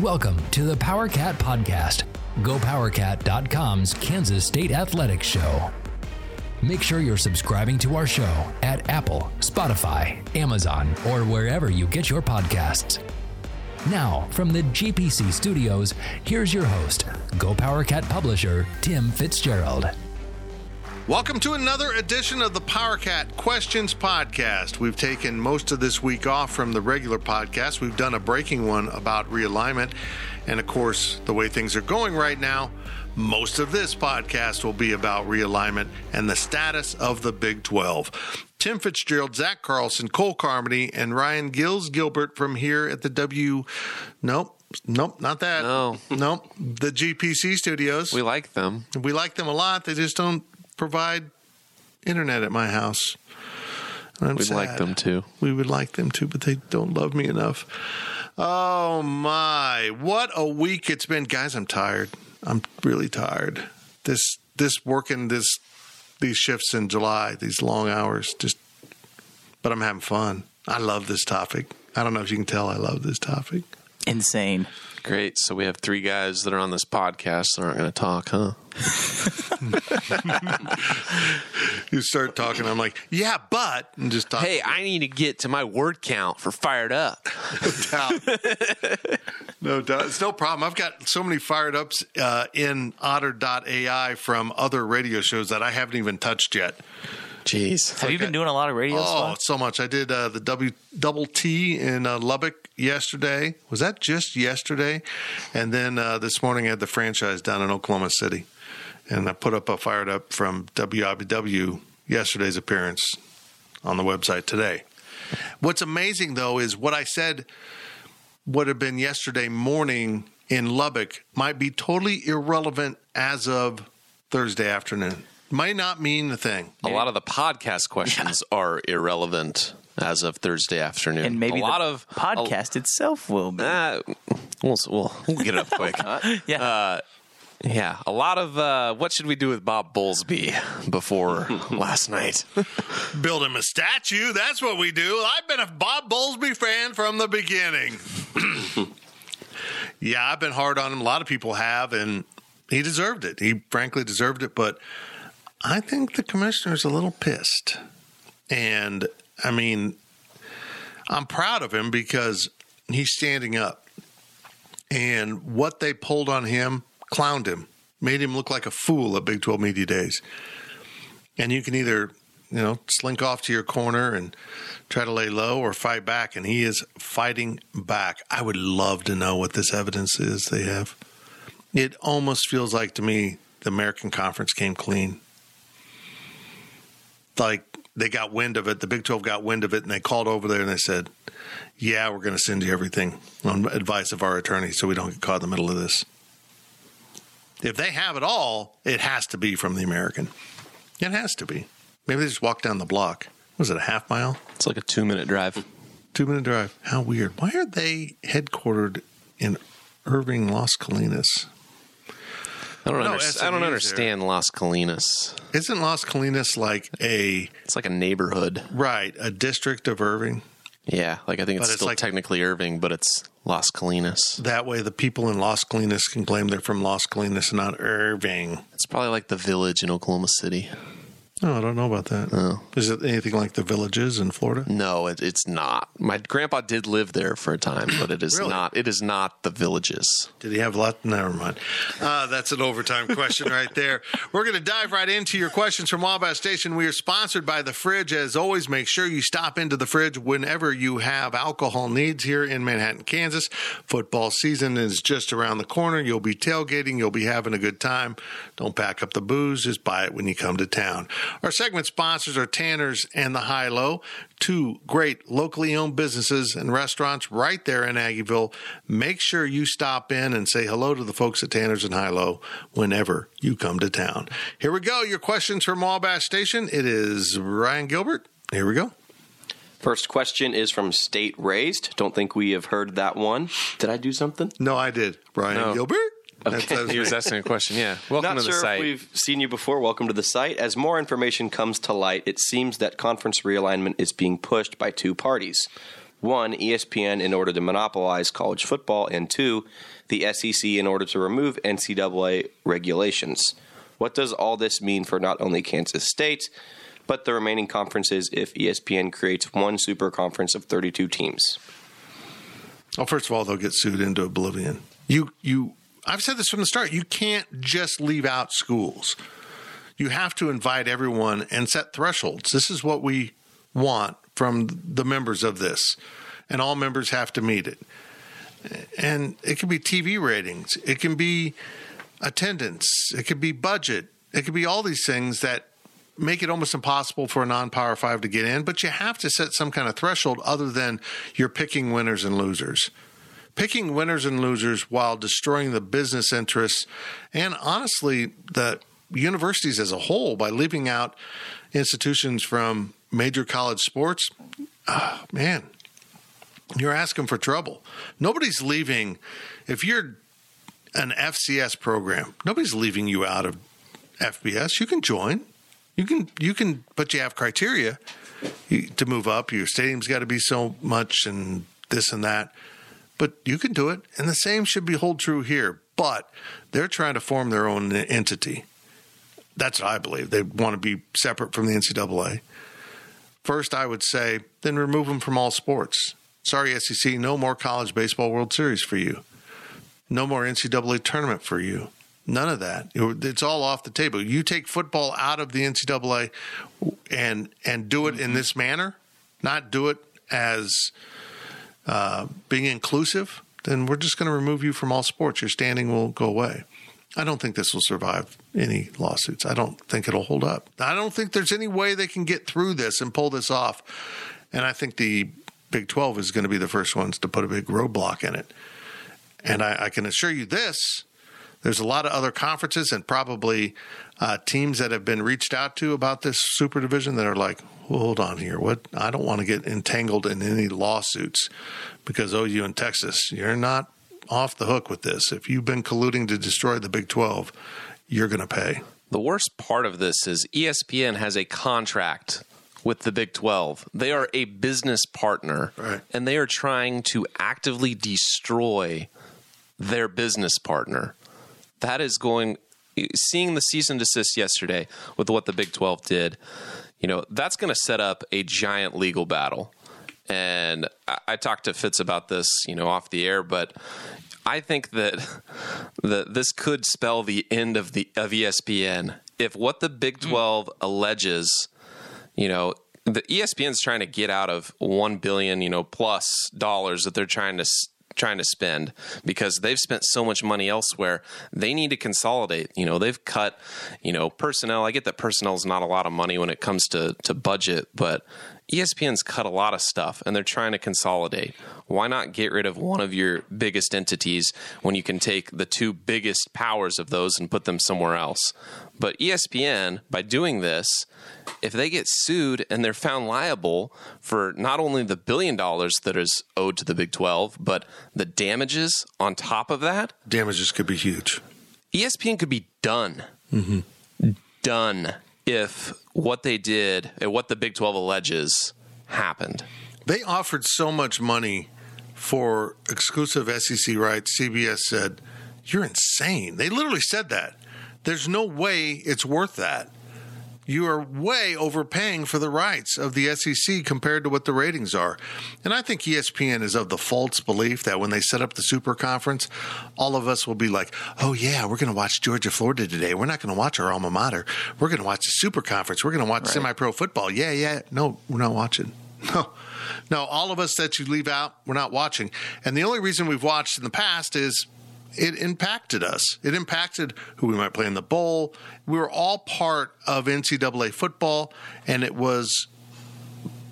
Welcome to the Power Cat Podcast, GoPowerCat.com's Kansas State Athletics Show. Make sure you're subscribing to our show at Apple, Spotify, Amazon, or wherever you get your podcasts. Now, from the GPC Studios, here's your host, GoPowerCat publisher, Tim Fitzgerald. Welcome to another edition of the Power Cat Questions Podcast. We've taken most of this week off from the regular podcast. We've done a breaking one about realignment. And of course, the way things are going right now, most of this podcast will be about realignment and the status of the Big 12. Tim Fitzgerald, Zach Carlson, Cole Carmody, and Ryan Gills Gilbert from here at the the GPC Studios. We like them. We like them a lot. They just don't provide internet at my house. We'd sad. Like them too. We would like them too, but they don't love me enough. Oh my, what a week it's been. Guys, I'm tired. I'm really tired. These shifts in July, these long hours, but I'm having fun. I love this topic. I don't know if you can tell I love this topic. Insane. Great. So we have three guys that are on this podcast that aren't going to talk, huh? You start talking, I'm like, yeah, but, and just talk. Hey, I need to get to my word count for Fired Up. No doubt. It's no problem. I've got so many Fired Ups in otter.ai from other radio shows that I haven't even touched yet. Jeez. Have you been doing a lot of radio stuff? Oh, so much. I did the Double T in Lubbock yesterday. Was that just yesterday? And then this morning I had the franchise down in Oklahoma City. And I put up a Fired Up from WIBW yesterday's appearance on the website today. What's amazing, though, is what I said would have been yesterday morning in Lubbock might be totally irrelevant as of Thursday afternoon. Might not mean a thing. A lot of the podcast questions are irrelevant as of Thursday afternoon. And maybe the podcast itself will be. We'll get it up quick. Yeah. Yeah, a lot of what should we do with Bob Bowlesby before last night? Build him a statue. That's what we do. I've been a Bob Bowlesby fan from the beginning. Yeah, I've been hard on him. A lot of people have, and he deserved it. He frankly deserved it, but I think the commissioner's a little pissed. And, I mean, I'm proud of him because he's standing up. And what they pulled on him, clowned him, made him look like a fool at Big 12 Media Days. And you can either, slink off to your corner and try to lay low or fight back. And he is fighting back. I would love to know what this evidence is they have. It almost feels like to me the American Conference came clean. Like they got wind of it. The Big 12 got wind of it and they called over there and they said, yeah, we're going to send you everything on advice of our attorney so we don't get caught in the middle of this. If they have it all, it has to be from the American. It has to be. Maybe they just walk down the block. Was it a half mile? It's like a 2-minute drive. 2-minute drive. How weird. Why are they headquartered in Irving, Las Colinas? I don't understand Las Colinas. Isn't Las Colinas like a... It's like a neighborhood. Right. A district of Irving. Yeah. Like I think it's still like, technically Irving, but it's... Las Colinas. That way the people in Las Colinas can claim they're from Las Colinas and not Irving. It's probably like the Village in Oklahoma City. No, I don't know about that. Oh. Is it anything like the Villages in Florida? No, it's not. My grandpa did live there for a time, but it is really? Not. It is not the Villages. Did he have a lot? Never mind. That's an overtime question right there. We're going to dive right into your questions from Wabash Station. We are sponsored by The Fridge. As always, make sure you stop into The Fridge whenever you have alcohol needs here in Manhattan, Kansas. Football season is just around the corner. You'll be tailgating. You'll be having a good time. Don't pack up the booze. Just buy it when you come to town. Our segment sponsors are Tanner's and the High Low, two great locally owned businesses and restaurants right there in Aggieville. Make sure you stop in and say hello to the folks at Tanner's and High Low whenever you come to town. Here we go. Your questions from Wabash Station. It is Ryan Gilbert. Here we go. First question is from State Raised. Don't think we have heard that one. Did I do something? No, I did. Ryan Gilbert? Okay. He was asking a question, yeah. Welcome to the site. Not sure if we've seen you before. Welcome to the site. As more information comes to light, it seems that conference realignment is being pushed by two parties. One, ESPN in order to monopolize college football, and two, the SEC in order to remove NCAA regulations. What does all this mean for not only Kansas State, but the remaining conferences if ESPN creates one super conference of 32 teams? Well, first of all, they'll get sued into oblivion. I've said this from the start. You can't just leave out schools. You have to invite everyone and set thresholds. This is what we want from the members of this, and all members have to meet it. And it can be TV ratings. It can be attendance. It can be budget. It can be all these things that make it almost impossible for a non-Power 5 to get in, but you have to set some kind of threshold other than you're picking winners and losers. Picking winners and losers while destroying the business interests and, honestly, the universities as a whole by leaving out institutions from major college sports, man, you're asking for trouble. Nobody's leaving. If you're an FCS program, nobody's leaving you out of FBS. You can join. You can, but you have criteria to move up. Your stadium's got to be so much and this and that. But you can do it, and the same should be hold true here. But they're trying to form their own entity. That's what I believe. They want to be separate from the NCAA. First, I would say, then remove them from all sports. Sorry, SEC, no more College Baseball World Series for you. No more NCAA tournament for you. None of that. It's all off the table. You take football out of the NCAA and do it in this manner, not do it as being inclusive, then we're just going to remove you from all sports. Your standing will go away. I don't think this will survive any lawsuits. I don't think it'll hold up. I don't think there's any way they can get through this and pull this off. And I think the Big 12 is going to be the first ones to put a big roadblock in it. And I can assure you this. There's a lot of other conferences and probably teams that have been reached out to about this super division that are like, well, hold on here. What? I don't want to get entangled in any lawsuits because OU and Texas, you're not off the hook with this. If you've been colluding to destroy the Big 12, you're going to pay. The worst part of this is ESPN has a contract with the Big 12. They are a business partner, right, and they are trying to actively destroy their business partner. That is going, seeing the cease and desist yesterday with what the Big 12 did, you know, that's going to set up a giant legal battle. And I talked to Fitz about this, you know, off the air, but I think that this could spell the end of ESPN. If what the Big 12 alleges, you know, the ESPN's trying to get out of $1 billion, you know, plus dollars that they're trying to spend because they've spent so much money elsewhere. They need to consolidate. You know, they've cut, you know, personnel. I get that personnel is not a lot of money when it comes to budget, but ESPN's cut a lot of stuff and they're trying to consolidate. Why not get rid of one of your biggest entities when you can take the two biggest powers of those and put them somewhere else? But ESPN, by doing this, if they get sued and they're found liable for not only the $1 billion that is owed to the Big 12, but the damages on top of that. Damages could be huge. ESPN could be done. Mm-hmm. Done if what they did and what the Big 12 alleges happened. They offered so much money for exclusive SEC rights. CBS said, you're insane. They literally said that. There's no way it's worth that. You are way overpaying for the rights of the SEC compared to what the ratings are. And I think ESPN is of the false belief that when they set up the super conference, all of us will be like, oh, yeah, we're going to watch Georgia, Florida today. We're not going to watch our alma mater. We're going to watch the super conference. We're going to watch semi-pro football. Yeah. No, we're not watching. No, all of us that you leave out, we're not watching. And the only reason we've watched in the past is it impacted us. It impacted who we might play in the bowl. We were all part of NCAA football, and it was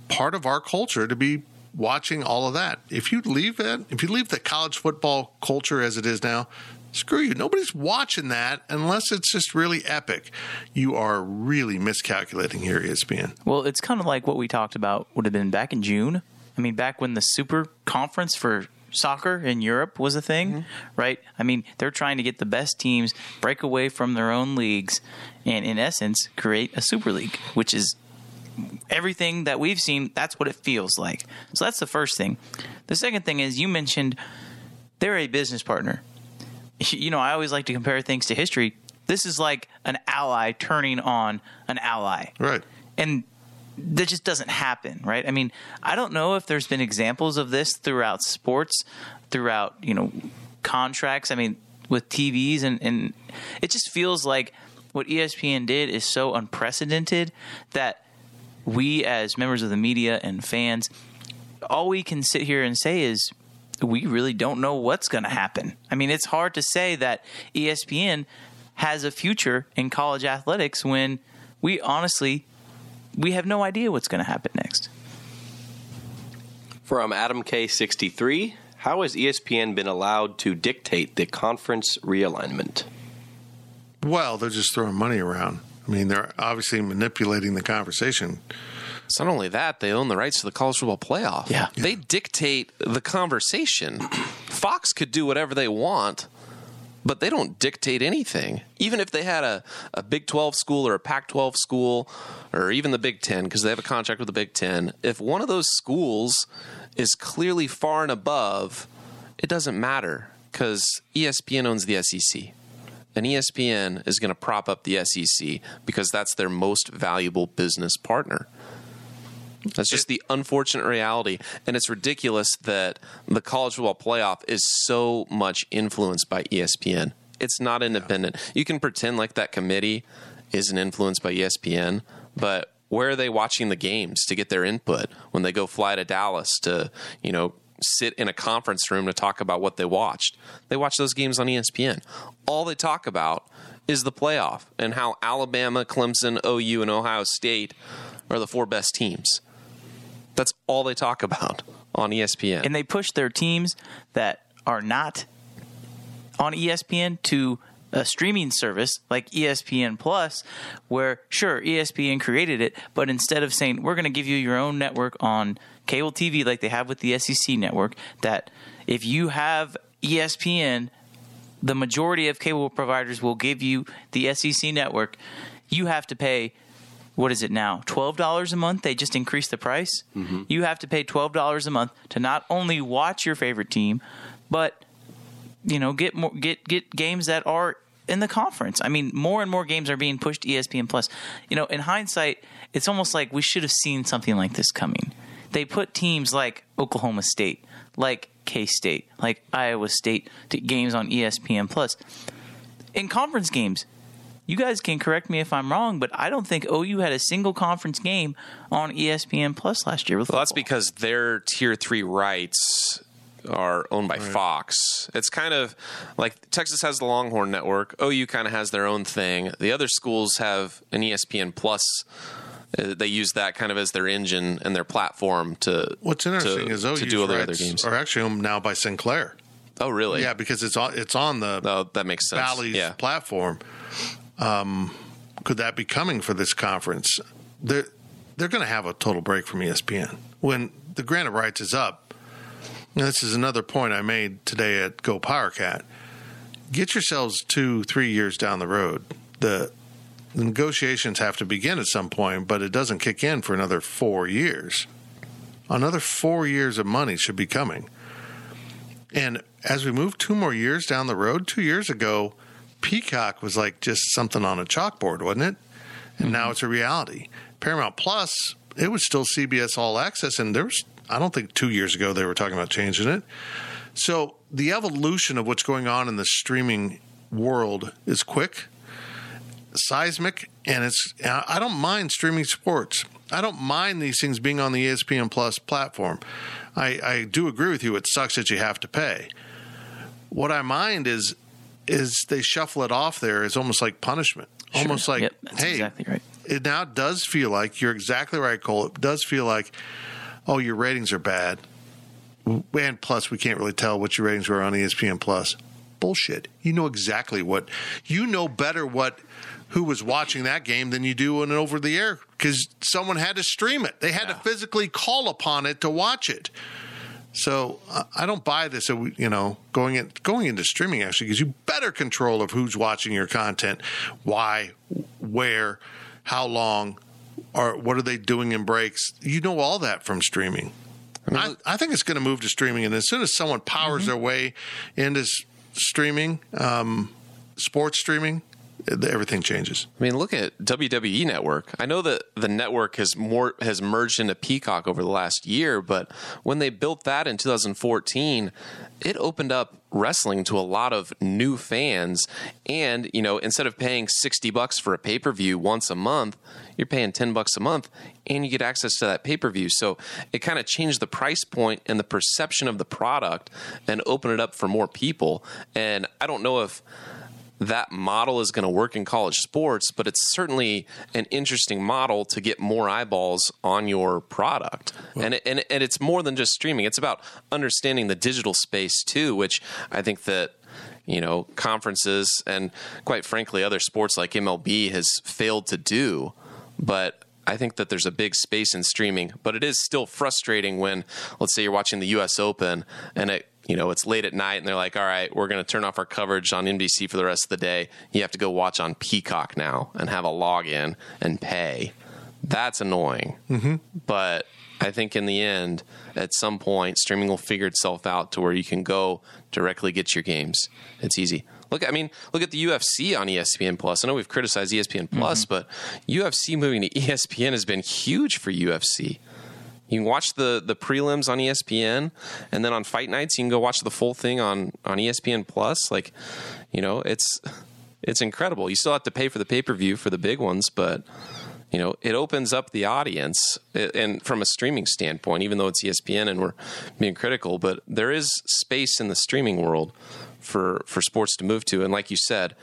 part of our culture to be watching all of that. If you leave it, if you leave the college football culture as it is now, screw you. Nobody's watching that unless it's just really epic. You are really miscalculating here, ESPN. Well, it's kind of like what we talked about would have been back in June. I mean, back when the Super Conference for soccer in Europe was a thing, right? I mean, they're trying to get the best teams, break away from their own leagues, and in essence, create a Super League, which is everything that we've seen. That's what it feels like. So that's the first thing. The second thing is you mentioned they're a business partner. You know, I always like to compare things to history. This is like an ally turning on an ally. Right. And that just doesn't happen, right? I mean, I don't know if there's been examples of this throughout sports, throughout, you know, contracts. I mean, with TVs and it just feels like what ESPN did is so unprecedented that we as members of the media and fans, all we can sit here and say is, we really don't know what's going to happen. I mean, it's hard to say that ESPN has a future in college athletics when we honestly, we have no idea what's going to happen next. From Adam K63, how has ESPN been allowed to dictate the conference realignment? Well, they're just throwing money around. I mean, they're obviously manipulating the conversation. It's not only that, they own the rights to the college football playoff. Yeah. They dictate the conversation. Fox could do whatever they want, but they don't dictate anything. Even if they had a Big 12 school or a Pac-12 school or even the Big 10, because they have a contract with the Big 10, if one of those schools is clearly far and above, it doesn't matter because ESPN owns the SEC. And ESPN is going to prop up the SEC because that's their most valuable business partner. That's just the unfortunate reality, and it's ridiculous that the college football playoff is so much influenced by ESPN. It's not independent. You can pretend like that committee isn't influenced by ESPN, but where are they watching the games to get their input when they go fly to Dallas to, you know, sit in a conference room to talk about what they watched? They watch those games on ESPN. All they talk about is the playoff and how Alabama, Clemson, OU, and Ohio State are the four best teams. That's all they talk about on ESPN. And they push their teams that are not on ESPN to a streaming service like ESPN Plus, where, sure, ESPN created it, but instead of saying, we're going to give you your own network on cable TV like they have with the SEC network, that if you have ESPN, the majority of cable providers will give you the SEC network. You have to pay, what is it now, $12 a month? They just increased the price. You have to pay $12 a month to not only watch your favorite team, but, you know, get more, get games that are in the conference. I mean, more and more games are being pushed to ESPN Plus. You know, in hindsight, it's almost like we should have seen something like this coming. They put teams like Oklahoma State, like K-State, like Iowa State to games on ESPN Plus. In conference games, you guys can correct me if I'm wrong, but I don't think OU had a single conference game on ESPN Plus last year. Well, that's because their Tier 3 rights are owned by Fox. It's kind of like Texas has the Longhorn Network. OU kind of has their own thing. The other schools have an ESPN Plus. They use that kind of as their engine and their platform to, what's interesting is OU's to do other games. Are actually owned now by Sinclair. Oh, really? Yeah, because it's on the that makes sense. Valley's platform. Could that be coming for this conference? They're going to have a total break from ESPN when the grant of rights is up. And this is another point I made today at Go Power Cat. Get yourselves 2-3 years down the road. The negotiations have to begin at some point, but it doesn't kick in for another 4 years. Another 4 years of money should be coming. And as we move 2 more years down the road, 2 years ago, Peacock was like just something on a chalkboard, wasn't it? And now it's a reality. Paramount Plus, it was still CBS All Access, and there was, I don't think 2 years ago they were talking about changing it. So the evolution of what's going on in the streaming world is quick, seismic, and it's, I don't mind streaming sports. I don't mind these things being on the ESPN Plus platform. I do agree with you, it sucks that you have to pay. What I mind is they shuffle it off there. It's almost like punishment. Sure. Almost like, yep, that's hey, exactly right. It now does feel like, you're exactly right, Cole. It does feel like, oh, your ratings are bad. And plus, we can't really tell what your ratings were on ESPN Plus. Bullshit. You know exactly what – you know better what – who was watching that game than you do on an over-the-air, because someone had to stream it. They had to physically call upon it to watch it. So I don't buy this, you know, going into streaming actually gives you better control of who's watching your content, why, where, how long, or what are they doing in breaks. You know all that from streaming. I think it's going to move to streaming, and as soon as someone powers their way into streaming, sports streaming, everything changes. I mean, look at WWE Network. I know that the network has merged into Peacock over the last year, but when they built that in 2014, it opened up wrestling to a lot of new fans. And, you know, instead of paying $60 for a pay-per-view once a month, you're paying $10 a month and you get access to that pay-per-view. So it kind of changed the price point and the perception of the product and opened it up for more people. And I don't know if that model is going to work in college sports, but it's certainly an interesting model to get more eyeballs on your product. Well, and it's more than just streaming. It's about understanding the digital space too, which I think that, you know, conferences and quite frankly other sports like MLB has failed to do. But I think that there's a big space in streaming, but it is still frustrating when, let's say you're watching the US Open and it, you know, it's late at night and they're like, all right, we're going to turn off our coverage on NBC for the rest of the day. You have to go watch on Peacock now and have a login and pay. That's annoying. Mm-hmm. But I think in the end, at some point, streaming will figure itself out to where you can go directly get your games. It's easy. Look at the UFC on ESPN Plus. I know we've criticized ESPN Plus, but UFC moving to ESPN has been huge for UFC. You can watch the prelims on ESPN, and then on fight nights you can go watch the full thing on ESPN Plus. Like, you know, it's incredible. You still have to pay for the pay-per-view for the big ones, but you know, it opens up the audience, and from a streaming standpoint, even though it's ESPN and we're being critical, but there is space in the streaming world for sports to move to, and like you said,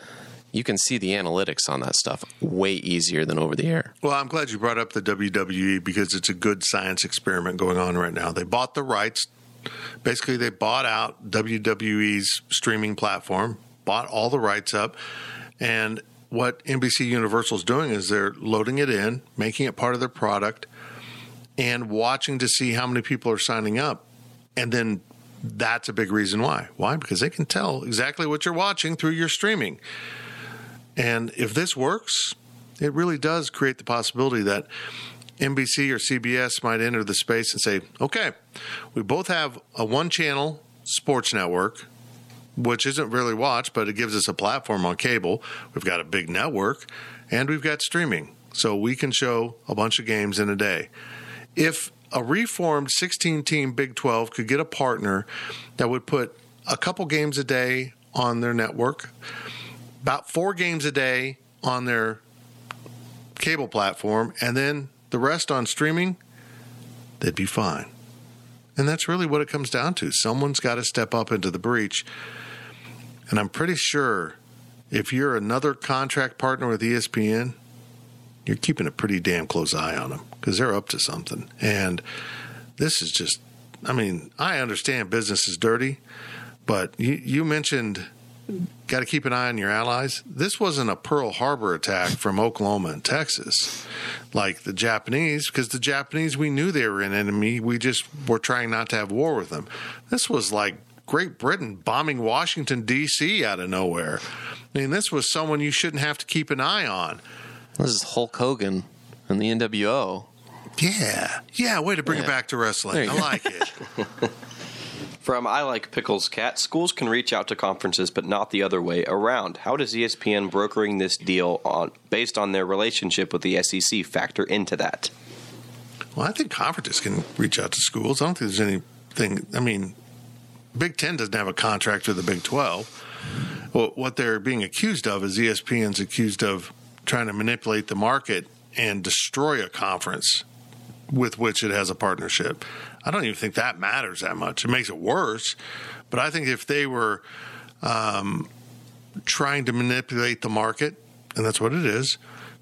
you can see the analytics on that stuff way easier than over the air. Well, I'm glad you brought up the WWE because it's a good science experiment going on right now. They bought the rights. Basically, they bought out WWE's streaming platform, bought all the rights up. And what NBC Universal's doing is they're loading it in, making it part of their product, and watching to see how many people are signing up. And then that's a big reason why. Why? Because they can tell exactly what you're watching through your streaming. And if this works, it really does create the possibility that NBC or CBS might enter the space and say, okay, we both have a one-channel sports network, which isn't really watched, but it gives us a platform on cable. We've got a big network, and we've got streaming. So we can show a bunch of games in a day. If a reformed 16-team Big 12 could get a partner that would put a couple games a day on their network, about 4 games a day on their cable platform, and then the rest on streaming, they'd be fine. And that's really what it comes down to. Someone's got to step up into the breach. And I'm pretty sure if you're another contract partner with ESPN, you're keeping a pretty damn close eye on them because they're up to something. And this is just, I mean, I understand business is dirty, but you mentioned got to keep an eye on your allies. This wasn't a Pearl Harbor attack from Oklahoma and Texas like the Japanese, because the Japanese, we knew they were an enemy. We just were trying not to have war with them. This was like Great Britain bombing Washington, D.C. out of nowhere. I mean, this was someone you shouldn't have to keep an eye on. This is Hulk Hogan and the NWO. Yeah. Yeah, way to bring it back to wrestling. I like it. From I Like Pickles Cat, schools can reach out to conferences, but not the other way around. How does ESPN brokering this deal based on their relationship with the SEC factor into that? Well, I think conferences can reach out to schools. I don't think there's anything. I mean, Big 10 doesn't have a contract with the Big 12. Well, what they're being accused of is ESPN's accused of trying to manipulate the market and destroy a conference with which it has a partnership. I don't even think that matters that much. It makes it worse. But I think if they were trying to manipulate the market, and that's what it is,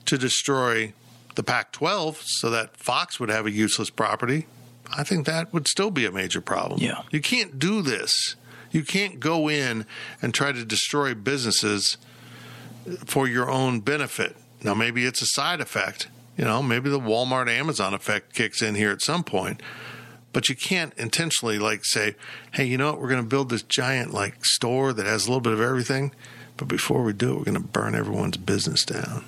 to destroy the Pac-12 so that Fox would have a useless property, I think that would still be a major problem. Yeah. You can't do this. You can't go in and try to destroy businesses for your own benefit. Now, maybe it's a side effect. You know, maybe the Walmart Amazon effect kicks in here at some point. But you can't intentionally, like, say, hey, you know what? We're going to build this giant, like, store that has a little bit of everything. But before we do it, we're going to burn everyone's business down,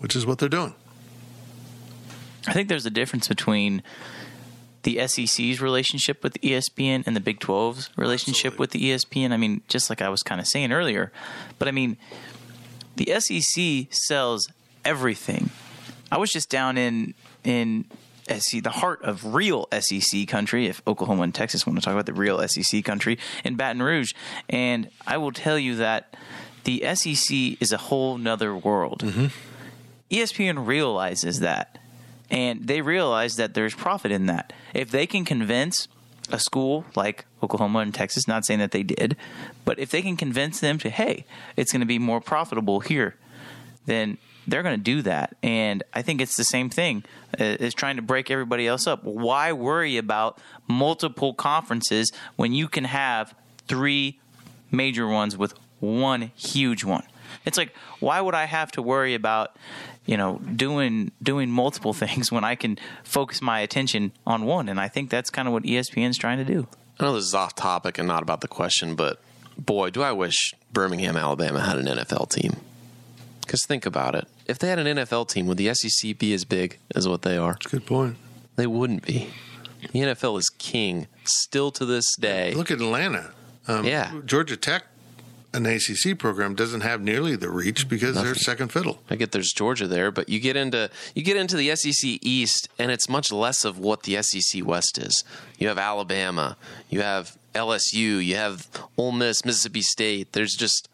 which is what they're doing. I think there's a difference between the SEC's relationship with ESPN and the Big 12's relationship Absolutely. With the ESPN. I mean, just like I was kind of saying earlier. But, I mean, the SEC sells everything. I was just down in SEC, the heart of real SEC country, if Oklahoma and Texas want to talk about the real SEC country, in Baton Rouge. And I will tell you that the SEC is a whole nother world. Mm-hmm. ESPN realizes that. And they realize that there's profit in that. If they can convince a school like Oklahoma and Texas, not saying that they did, but if they can convince them to, hey, it's going to be more profitable here, then they're going to do that. And I think it's the same thing as trying to break everybody else up. Why worry about multiple conferences when you can have three major ones with one huge one? It's like, why would I have to worry about, you know, doing multiple things when I can focus my attention on one? And I think that's kind of what ESPN's trying to do. I know this is off topic and not about the question, but boy, do I wish Birmingham, Alabama had an NFL team. Because think about it. If they had an NFL team, would the SEC be as big as what they are? That's a good point. They wouldn't be. The NFL is king still to this day. Look at Atlanta. Georgia Tech. An ACC program doesn't have nearly the reach because Nothing. They're second fiddle. I get there's Georgia there, but you get into the SEC East, and it's much less of what the SEC West is. You have Alabama, you have LSU, you have Ole Miss, Mississippi State. There's just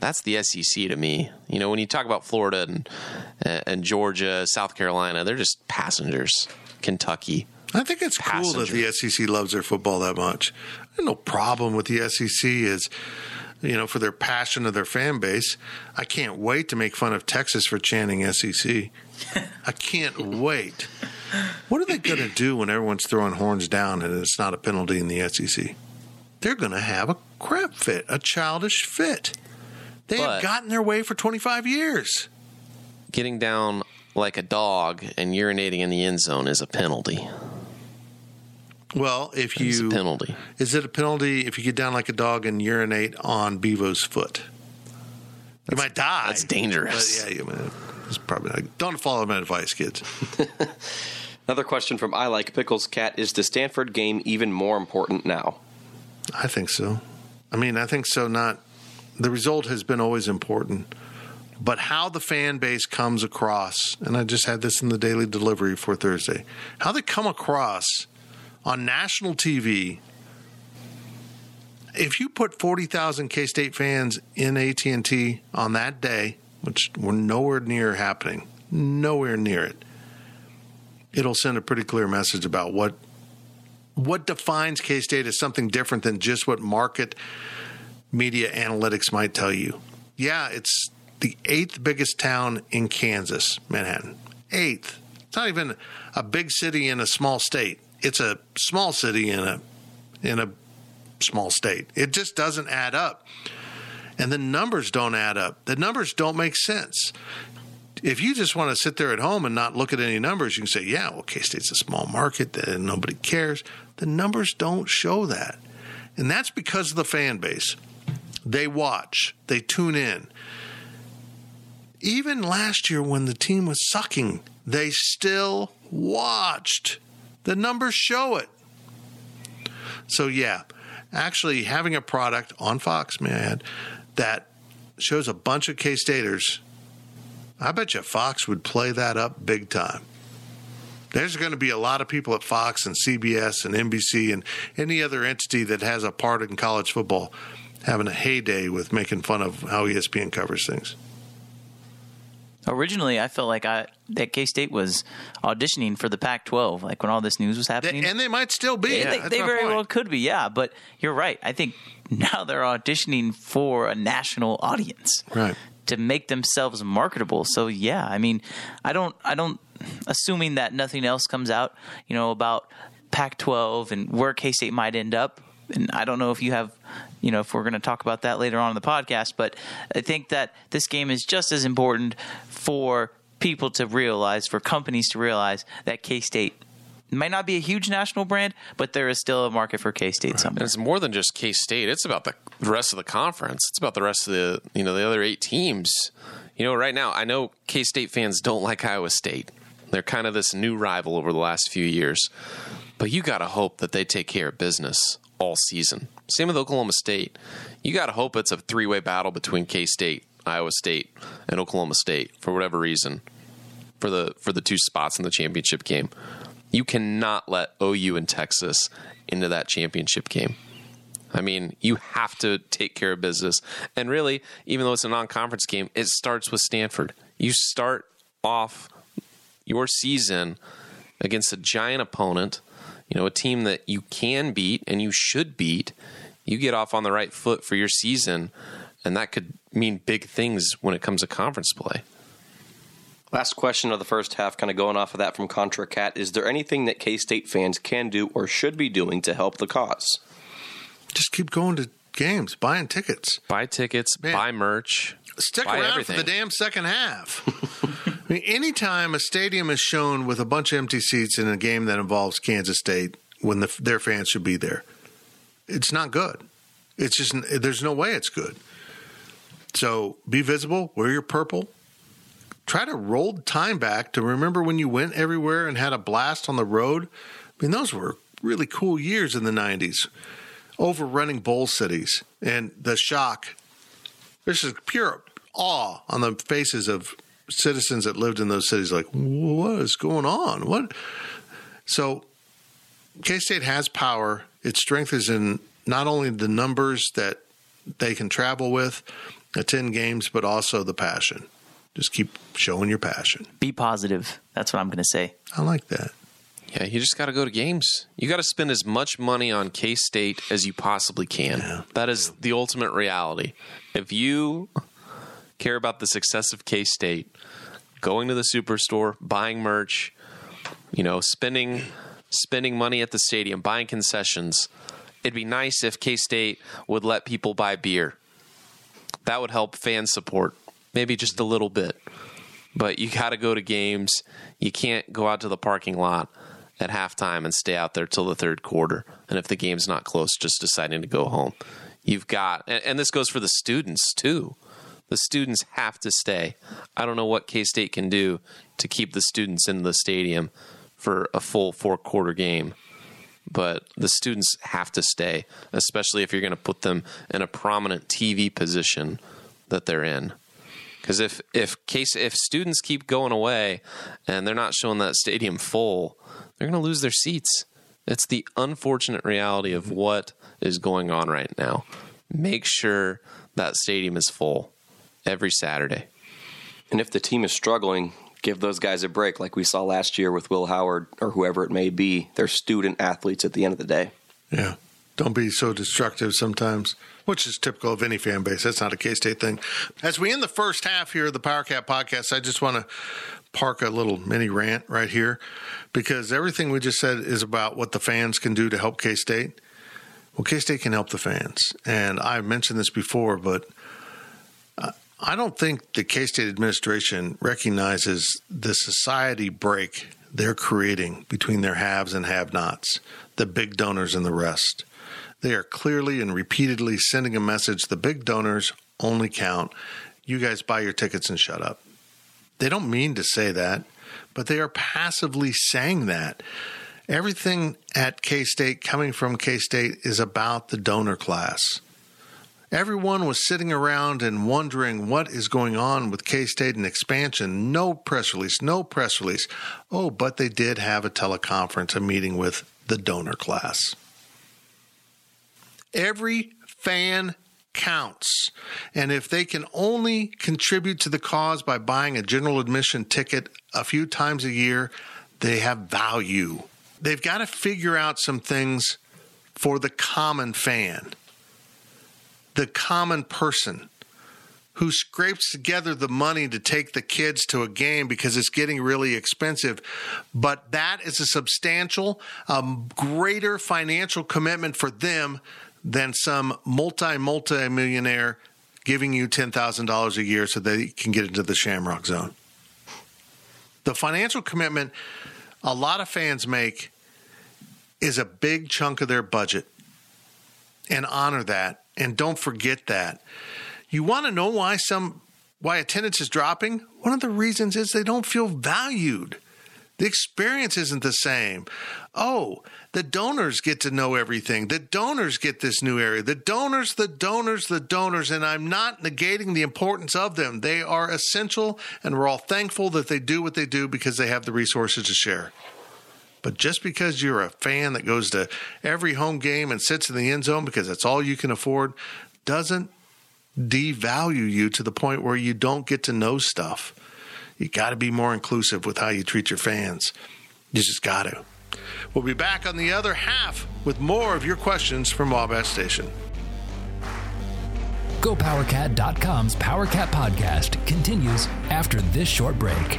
that's the SEC to me. You know, when you talk about Florida and Georgia, South Carolina, they're just passengers. Kentucky. I think it's cool that the SEC loves their football that much. I have no problem with the SEC is. You know, for their passion of their fan base. I can't wait to make fun of Texas for chanting SEC. I can't wait. What are they going to do when everyone's throwing horns down and it's not a penalty in the SEC? They're going to have a crap fit, a childish fit. They have gotten their way for 25 years. Getting down like a dog and urinating in the end zone is a penalty. Well, if you... It's a penalty. Is it a penalty if you get down like a dog and urinate on Bevo's foot? You might die. That's dangerous. But yeah, you might. It's probably not. Don't follow my advice, kids. Another question from I Like Pickles Cat. Is the Stanford game even more important now? I think so. I mean, I think so. Not the result has been always important. But how the fan base comes across, and I just had this in the Daily Delivery for Thursday, how they come across... On national TV, if you put 40,000 K-State fans in AT&T on that day, which we're nowhere near happening, nowhere near it, it'll send a pretty clear message about what defines K-State as something different than just what market media analytics might tell you. Yeah, it's the 8th biggest town in Kansas, Manhattan. 8th. It's not even a big city in a small state. It's a small city in a small state. It just doesn't add up. And the numbers don't add up. The numbers don't make sense. If you just want to sit there at home and not look at any numbers, you can say, yeah, well, K-State's a small market and nobody cares. The numbers don't show that. And that's because of the fan base. They watch. They tune in. Even last year when the team was sucking, they still watched. The numbers show it. So, yeah, actually having a product on Fox, may I add, that shows a bunch of K-Staters, I bet you Fox would play that up big time. There's going to be a lot of people at Fox and CBS and NBC and any other entity that has a part in college football having a heyday with making fun of how ESPN covers things. Originally, I felt like that K-State was auditioning for the Pac-12, like when all this news was happening. And they might still be. Yeah, they very well could be, yeah. But you're right. I think now they're auditioning for a national audience to make themselves marketable. So, yeah, I mean, I don't assuming that nothing else comes out, you know, about Pac-12 and where K-State might end up. And I don't know if you have, you know, if we're going to talk about that later on in the podcast, but I think that this game is just as important for people to realize, for companies to realize that K-State might not be a huge national brand, but there is still a market for K-State somewhere. And it's more than just K-State. It's about the rest of the conference. It's about the rest of the, you know, the other eight teams. You know, right now, I know K-State fans don't like Iowa State. They're kind of this new rival over the last few years, but you got to hope that they take care of business all season. Same with Oklahoma State. You got to hope it's a three-way battle between K-State, Iowa State, and Oklahoma State for whatever reason, for the two spots in the championship game. You cannot let OU and Texas into that championship game. I mean, you have to take care of business. And really, even though it's a non-conference game, it starts with Stanford. You start off your season against a giant opponent, you know, a team that you can beat and you should beat. You get off on the right foot for your season, and that could mean big things when it comes to conference play. Last question of the first half, kind of going off of that from Contra Cat. Is there anything that K-State fans can do or should be doing to help the cause? Just keep going to games, buying tickets. Buy tickets, buy merch. Stick around everything for the damn second half. I mean, anytime a stadium is shown with a bunch of empty seats in a game that involves Kansas State when their fans should be there, it's not good. It's just, there's no way it's good. So be visible, wear your purple, try to roll time back to remember when you went everywhere and had a blast on the road. I mean, those were really cool years in the 90s, overrunning bowl cities and the shock. This is pure awe on the faces of citizens that lived in those cities, like, what is going on? What? So K-State has power. Its strength is in not only the numbers that they can travel with, attend games, but also the passion. Just keep showing your passion. Be positive. That's what I'm going to say. I like that. Yeah, you just got to go to games. You got to spend as much money on K-State as you possibly can. Yeah. That is the ultimate reality. If you care about the success of K-State, going to the Superstore, buying merch, you know, spending money at the stadium, buying concessions. It'd be nice if K-State would let people buy beer. That would help fan support, maybe just a little bit. But you got to go to games. You can't go out to the parking lot at halftime and stay out there till the third quarter. And if the game's not close, just deciding to go home. You've got, and this goes for the students too. The students have to stay. I don't know what K-State can do to keep the students in the stadium for a full four-quarter game, but the students have to stay, especially if you're going to put them in a prominent TV position that they're in. Because if students keep going away and they're not showing that stadium full, they're going to lose their seats. It's the unfortunate reality of what is going on right now. Make sure that stadium is full every Saturday. And if the team is struggling, give those guys a break like we saw last year with Will Howard or whoever it may be. They're student athletes at the end of the day. Yeah. Don't be so destructive sometimes, which is typical of any fan base. That's not a K-State thing. As we end the first half here of the Power Cat podcast, I just want to park a little mini rant right here because everything we just said is about what the fans can do to help K-State. Well, K-State can help the fans. And I've mentioned this before, but I don't think the K-State administration recognizes the society break they're creating between their haves and have-nots, the big donors and the rest. They are clearly and repeatedly sending a message, the big donors only count. You guys buy your tickets and shut up. They don't mean to say that, but they are passively saying that. Everything at K-State coming from K-State is about the donor class. Everyone was sitting around and wondering what is going on with K-State and expansion. No press release, no press release. Oh, but they did have a teleconference, a meeting with the donor class. Every fan counts. And if they can only contribute to the cause by buying a general admission ticket a few times a year, they have value. They've got to figure out some things for the common fan, the common person who scrapes together the money to take the kids to a game because it's getting really expensive. But that is a substantial, greater financial commitment for them than some multi-millionaire giving you $10,000 a year so they can get into the Shamrock Zone. The financial commitment a lot of fans make is a big chunk of their budget. And honor that. And don't forget that. You want to know why attendance is dropping? One of the reasons is they don't feel valued. The experience isn't the same. Oh, the donors get to know everything. The donors get this new area. The donors. And I'm not negating the importance of them. They are essential, and we're all thankful that they do what they do because they have the resources to share. But just because you're a fan that goes to every home game and sits in the end zone because that's all you can afford doesn't devalue you to the point where you don't get to know stuff. You got to be more inclusive with how you treat your fans. You just got to. We'll be back on the other half with more of your questions from Wabash Station. GoPowerCat.com's Power Cat Podcast continues after this short break.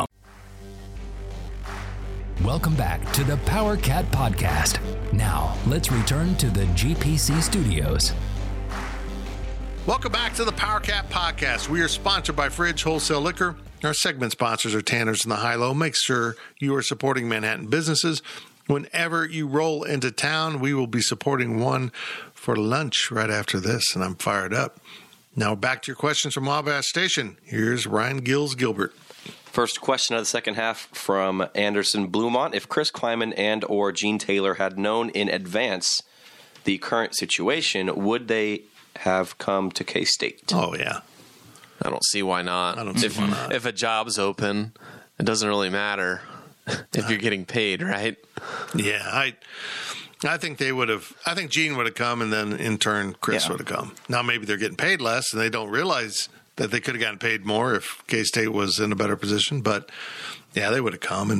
Welcome back to the Power Cat Podcast. Now, let's return to the GPC Studios. Welcome back to the Power Cat Podcast. We are sponsored by Fridge Wholesale Liquor. Our segment sponsors are Tanners and the High Low. Make sure you are supporting Manhattan businesses. Whenever you roll into town, we will be supporting one for lunch right after this, and I'm fired up. Now, back to your questions from Wabash Station. Here's Ryan Gills Gilbert. First question of the second half from Anderson Blumont. If Chris Kleiman and or Gene Taylor had known in advance the current situation, would they have come to K-State? Oh, yeah. I don't see why not. If a job's open, it doesn't really matter if you're getting paid, right? Yeah, I think they would have. I think Gene would have come, and then in turn Chris would have come. Now maybe they're getting paid less, and they don't realize that they could have gotten paid more if K-State was in a better position. But, yeah, they would have come.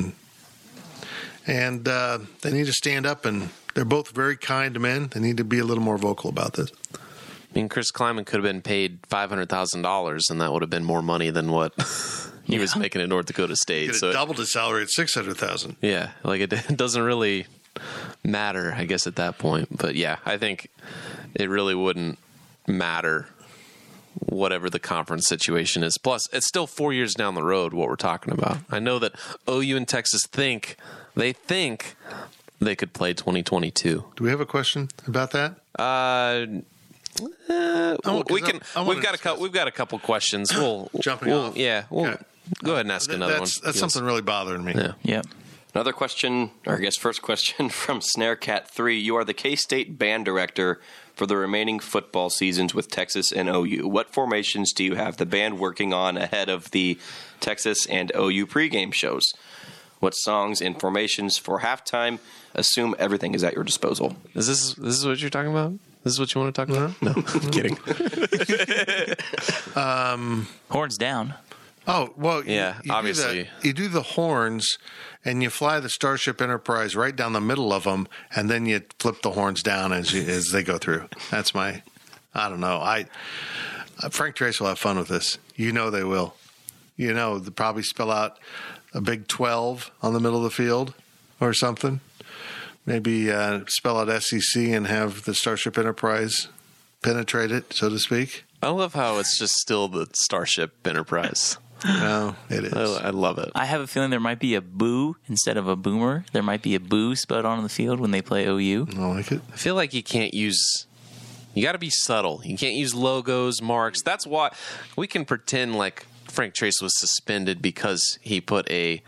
And they need to stand up. And they're both very kind men. They need to be a little more vocal about this. I mean, Chris Kleiman could have been paid $500,000, and that would have been more money than what he was making at North Dakota State. Could have doubled his salary at $600,000. Yeah, like it doesn't really matter, I guess, at that point. But, yeah, I think it really wouldn't matter whatever the conference situation is. Plus, it's still 4 years down the road what we're talking about. I know that OU and Texas think they could play 2022. Do we have a question about that? We've got a couple questions. We'll jump off. Yeah. Go ahead and ask another one. That's something really bothering me. Yeah. Another question, or I guess first question from SnareCat3. You are the K-State band director for the remaining football seasons with Texas and OU. What formations do you have the band working on ahead of the Texas and OU pregame shows? What songs and formations for halftime? Assume everything is at your disposal. Is this what you're talking about? This is what you want to talk about? No, I'm kidding. Horns down. Oh, well, yeah, you obviously. You do the horns and you fly the Starship Enterprise right down the middle of them, and then you flip the horns down as they go through. That's my, I don't know. Frank Trace will have fun with this. You know they will. You know, they'll probably spell out a Big 12 on the middle of the field or something. Maybe spell out SEC and have the Starship Enterprise penetrate it, so to speak. I love how it's just still the Starship Enterprise. No, it is. I love it. I have a feeling there might be a boo instead of a boomer. There might be a boo spelled on the field when they play OU. I like it. I feel like you can't use... You got to be subtle. You can't use logos, marks. That's why we can pretend like Frank Trace was suspended because he put a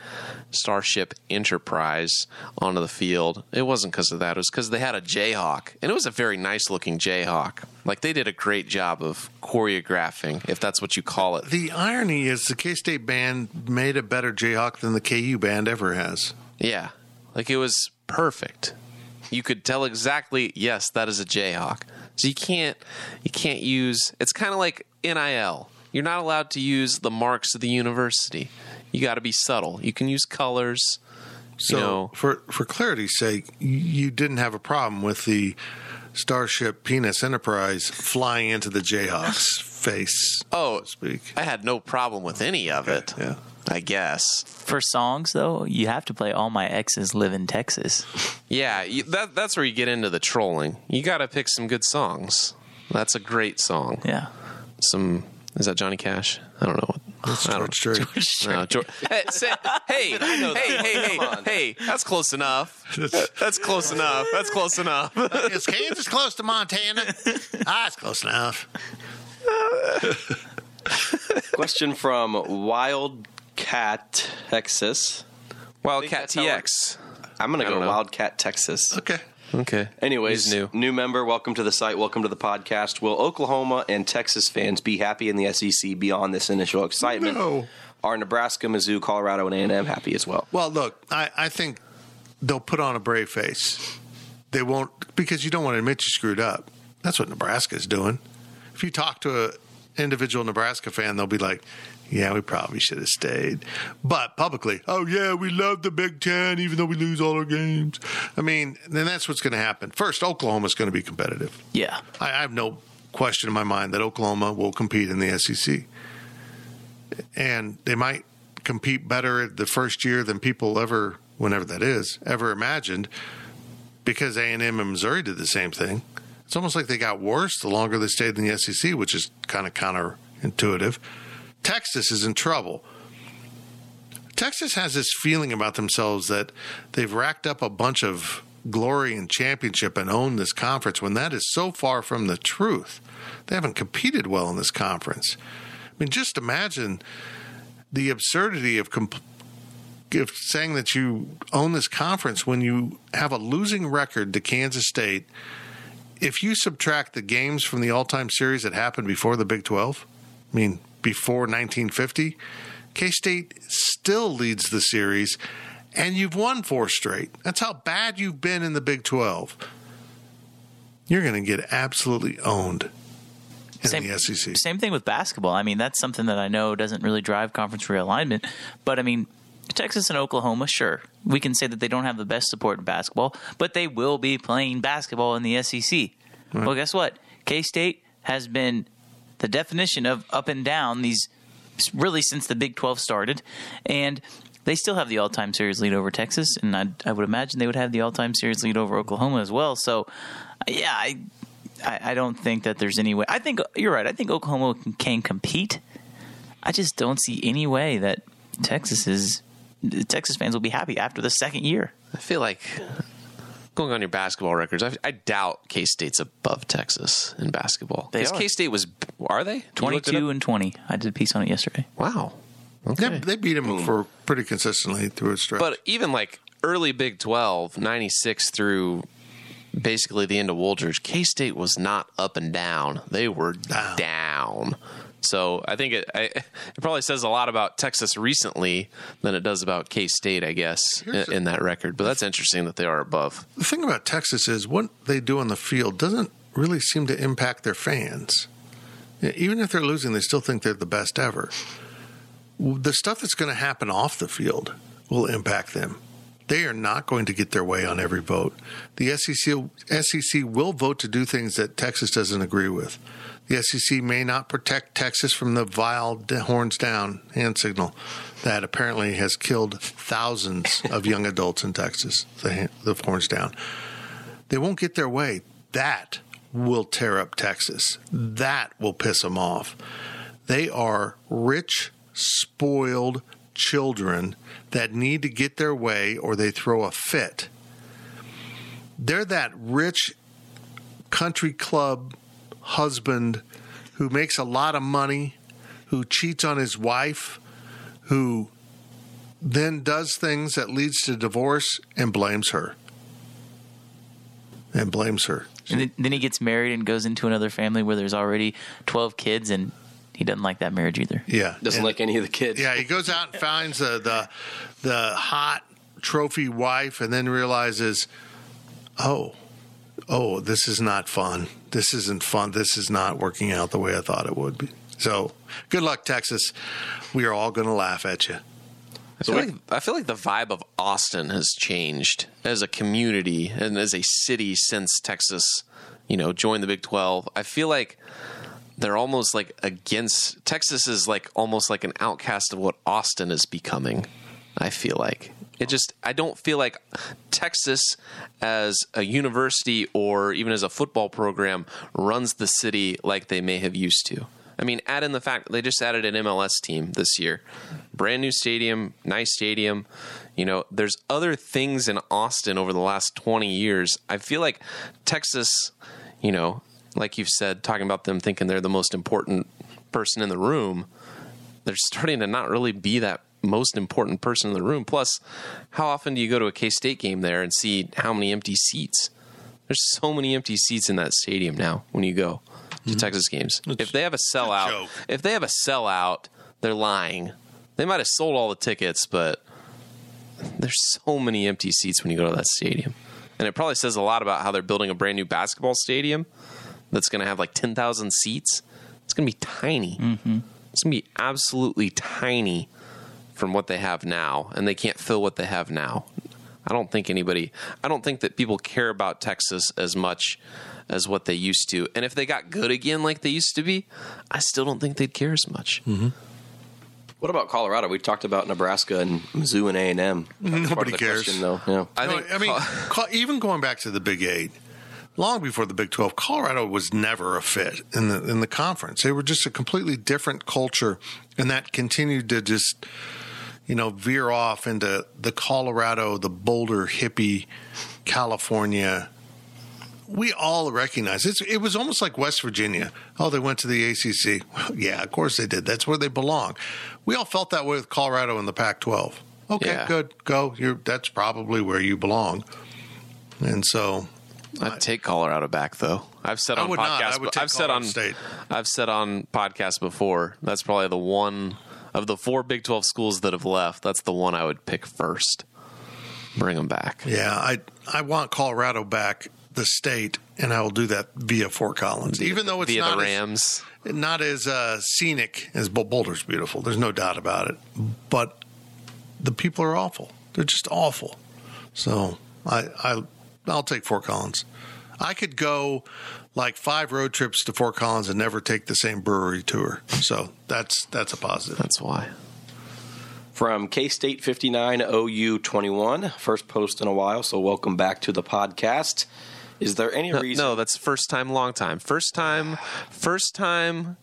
Starship Enterprise onto the field. It wasn't because of that. It was because they had a Jayhawk, and it was a very nice-looking Jayhawk. Like, they did a great job of choreographing, if that's what you call it. The irony is the K-State band made a better Jayhawk than the KU band ever has. Yeah. Like, it was perfect. You could tell exactly, yes, that is a Jayhawk. So you can't use – it's kind of like NIL. You're not allowed to use the marks of the university. You got to be subtle. You can use colors. So for clarity's sake, you didn't have a problem with the Starship Penis Enterprise flying into the Jayhawk's face. Oh, so to speak. I had no problem with any of it. Yeah. I guess. For songs, though, you have to play All My Exes Live in Texas. Yeah, that's where you get into the trolling. You got to pick some good songs. That's a great song. Yeah. Is that Johnny Cash? I don't know. That's George Strait. No, George. Hey, that's close enough. That's close enough. That's close enough. Is Kansas close to Montana? That's close enough. Question from Wild Cat Texas. Wildcat TX. I'm going to go Wildcat Texas. Okay. Anyways, new member, welcome to the site, welcome to the podcast. Will Oklahoma and Texas fans be happy in the SEC beyond this initial excitement? No. Are Nebraska, Mizzou, Colorado, and A&M happy as well? Well, look, I think they'll put on a brave face. They won't, because you don't want to admit you screwed up. That's what Nebraska's doing. If you talk to an individual Nebraska fan, they'll be like, yeah, we probably should have stayed. But publicly, oh, yeah, we love the Big Ten even though we lose all our games. I mean, then that's what's going to happen. First, Oklahoma's going to be competitive. Yeah. I have no question in my mind that Oklahoma will compete in the SEC. And they might compete better the first year than people ever, whenever that is, ever imagined, because A&M and Missouri did the same thing. It's almost like they got worse the longer they stayed in the SEC, which is kind of counterintuitive. Texas is in trouble. Texas has this feeling about themselves that they've racked up a bunch of glory and championship and owned this conference, when that is so far from the truth. They haven't competed well in this conference. I mean, just imagine the absurdity of saying that you own this conference when you have a losing record to Kansas State. If you subtract the games from the all-time series that happened before the Big 12, I mean, before 1950, K-State still leads the series, and you've won 4 straight. That's how bad you've been in the Big 12. You're going to get absolutely owned in the SEC. Same thing with basketball. I mean, that's something that I know doesn't really drive conference realignment, but I mean, Texas and Oklahoma, sure, we can say that they don't have the best support in basketball, but they will be playing basketball in the SEC. Right. Well, guess what? K-State has been the definition of up and down these really since the Big 12 started, and they still have the all-time series lead over Texas, and I would imagine they would have the all-time series lead over Oklahoma as well. So, yeah, I don't think that there's any way. I think you're right. I think Oklahoma can compete. I just don't see any way that Texas fans will be happy after the second year. I feel like going on your basketball records, I doubt K-State's above Texas in basketball. Because K-State was, are they? 22 and 20. I did a piece on it yesterday. Wow. Okay. They beat them for pretty consistently through a stretch. But even like early Big 12, 96 through basically the end of Woolridge, K-State was not up and down. They were down. So I think it probably says a lot about Texas recently than it does about K-State, I guess, in that record. But that's interesting that they are above. The thing about Texas is what they do on the field doesn't really seem to impact their fans. Even if they're losing, they still think they're the best ever. the stuff that's going to happen off the field will impact them. They are not going to get their way on every vote. The SEC will vote to do things that Texas doesn't agree with. The SEC may not protect Texas from the vile horns down hand signal that apparently has killed thousands of young adults in Texas, the horns down. They won't get their way. That will tear up Texas. That will piss them off. They are rich, spoiled children that need to get their way or they throw a fit. They're that rich country club husband who makes a lot of money, who cheats on his wife, who then does things that leads to divorce and blames her. And blames her. And then he gets married and goes into another family where there's already 12 kids and he doesn't like that marriage either. Yeah. Doesn't like any of the kids. Yeah, he goes out and finds the hot trophy wife and then realizes, oh, this is not fun. This isn't fun. This is not working out the way I thought it would be. So good luck, Texas. We are all going to laugh at you. I feel like the vibe of Austin has changed as a community and as a city since Texas, joined the Big 12. I feel like they're almost like against Texas is like almost like an outcast of what Austin is becoming. I feel like I don't feel like Texas as a university or even as a football program runs the city like they may have used to. I mean, add in the fact that they just added an MLS team this year, brand new stadium, nice stadium. There's other things in Austin over the last 20 years. I feel like Texas, like you've said, talking about them thinking they're the most important person in the room, they're starting to not really be that most important person in the room. Plus, how often do you go to a K-State game there and see how many empty seats? There's so many empty seats in that stadium now when you go to Texas games. If they have a sellout, they're lying. They might have sold all the tickets, but there's so many empty seats when you go to that stadium. And it probably says a lot about how they're building a brand new basketball stadium that's going to have like 10,000 seats. It's going to be tiny. Mm-hmm. It's going to be absolutely tiny from what they have now, and they can't fill what they have now. I don't think that people care about Texas as much as what they used to. And if they got good again like they used to be, I still don't think they'd care as much. Mm-hmm. What about Colorado? We talked about Nebraska and Mizzou and A&M. Nobody cares. Question, though. Yeah. Even going back to the Big 8, long before the Big 12, Colorado was never a fit in the conference. They were just a completely different culture, and that continued to just veer off into the Colorado, the Boulder, hippie, California. We all recognize it was almost like West Virginia. Oh, they went to the ACC. Well, yeah, of course they did. That's where they belong. We all felt that way with Colorado and the Pac-12. Okay, yeah. Good. Go. That's probably where you belong. And so I'd take Colorado back, though. I've said on podcasts before, that's probably the one of the four Big 12 schools that have left. That's the one I would pick first. Bring them back. Yeah, I want Colorado back, the state, and I will do that via Fort Collins, even though it's not the Rams. Not as scenic as Boulder's beautiful. There's no doubt about it. But the people are awful. They're just awful. So I'll take Fort Collins. I could go like 5 road trips to Fort Collins and never take the same brewery tour. So that's a positive. That's why. From K-State 59, OU 21, first post in a while, so welcome back to the podcast. Is there any reason? No, that's first time, long time. First time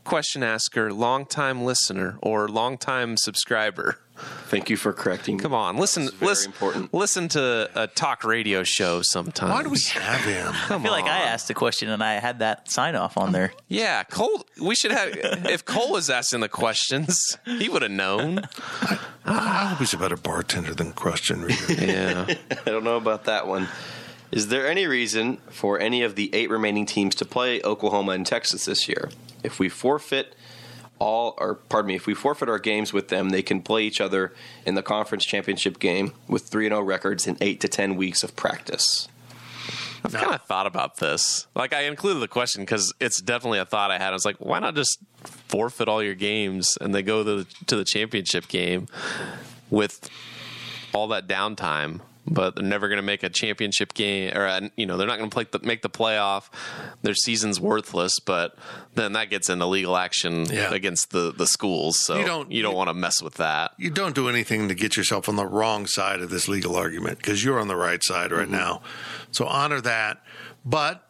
question asker, long time listener, or long time subscriber. Thank you for correcting. Come on, listen to a talk radio show sometime. Why do we have him? I feel like I asked a question and I had that sign off on there. Yeah, Cole. We should have. If Cole was asking the questions, he would have known. I hope he's a better bartender than question reader. Yeah, I don't know about that one. Is there any reason for any of the 8 remaining teams to play Oklahoma and Texas this year? If we forfeit our games with them, they can play each other in the conference championship game with 3-0 records in 8 to 10 weeks of practice. I've kind of thought about this. Like, I included the question because it's definitely a thought I had. I was like, why not just forfeit all your games and they go to the championship game with all that downtime? But they're never going to make a championship game, or, you know, they're not going to make the playoff. Their season's worthless, but then that gets into legal action against the schools. So you don't want to mess with that. You don't do anything to get yourself on the wrong side of this legal argument because you're on the right side right now. So honor that, but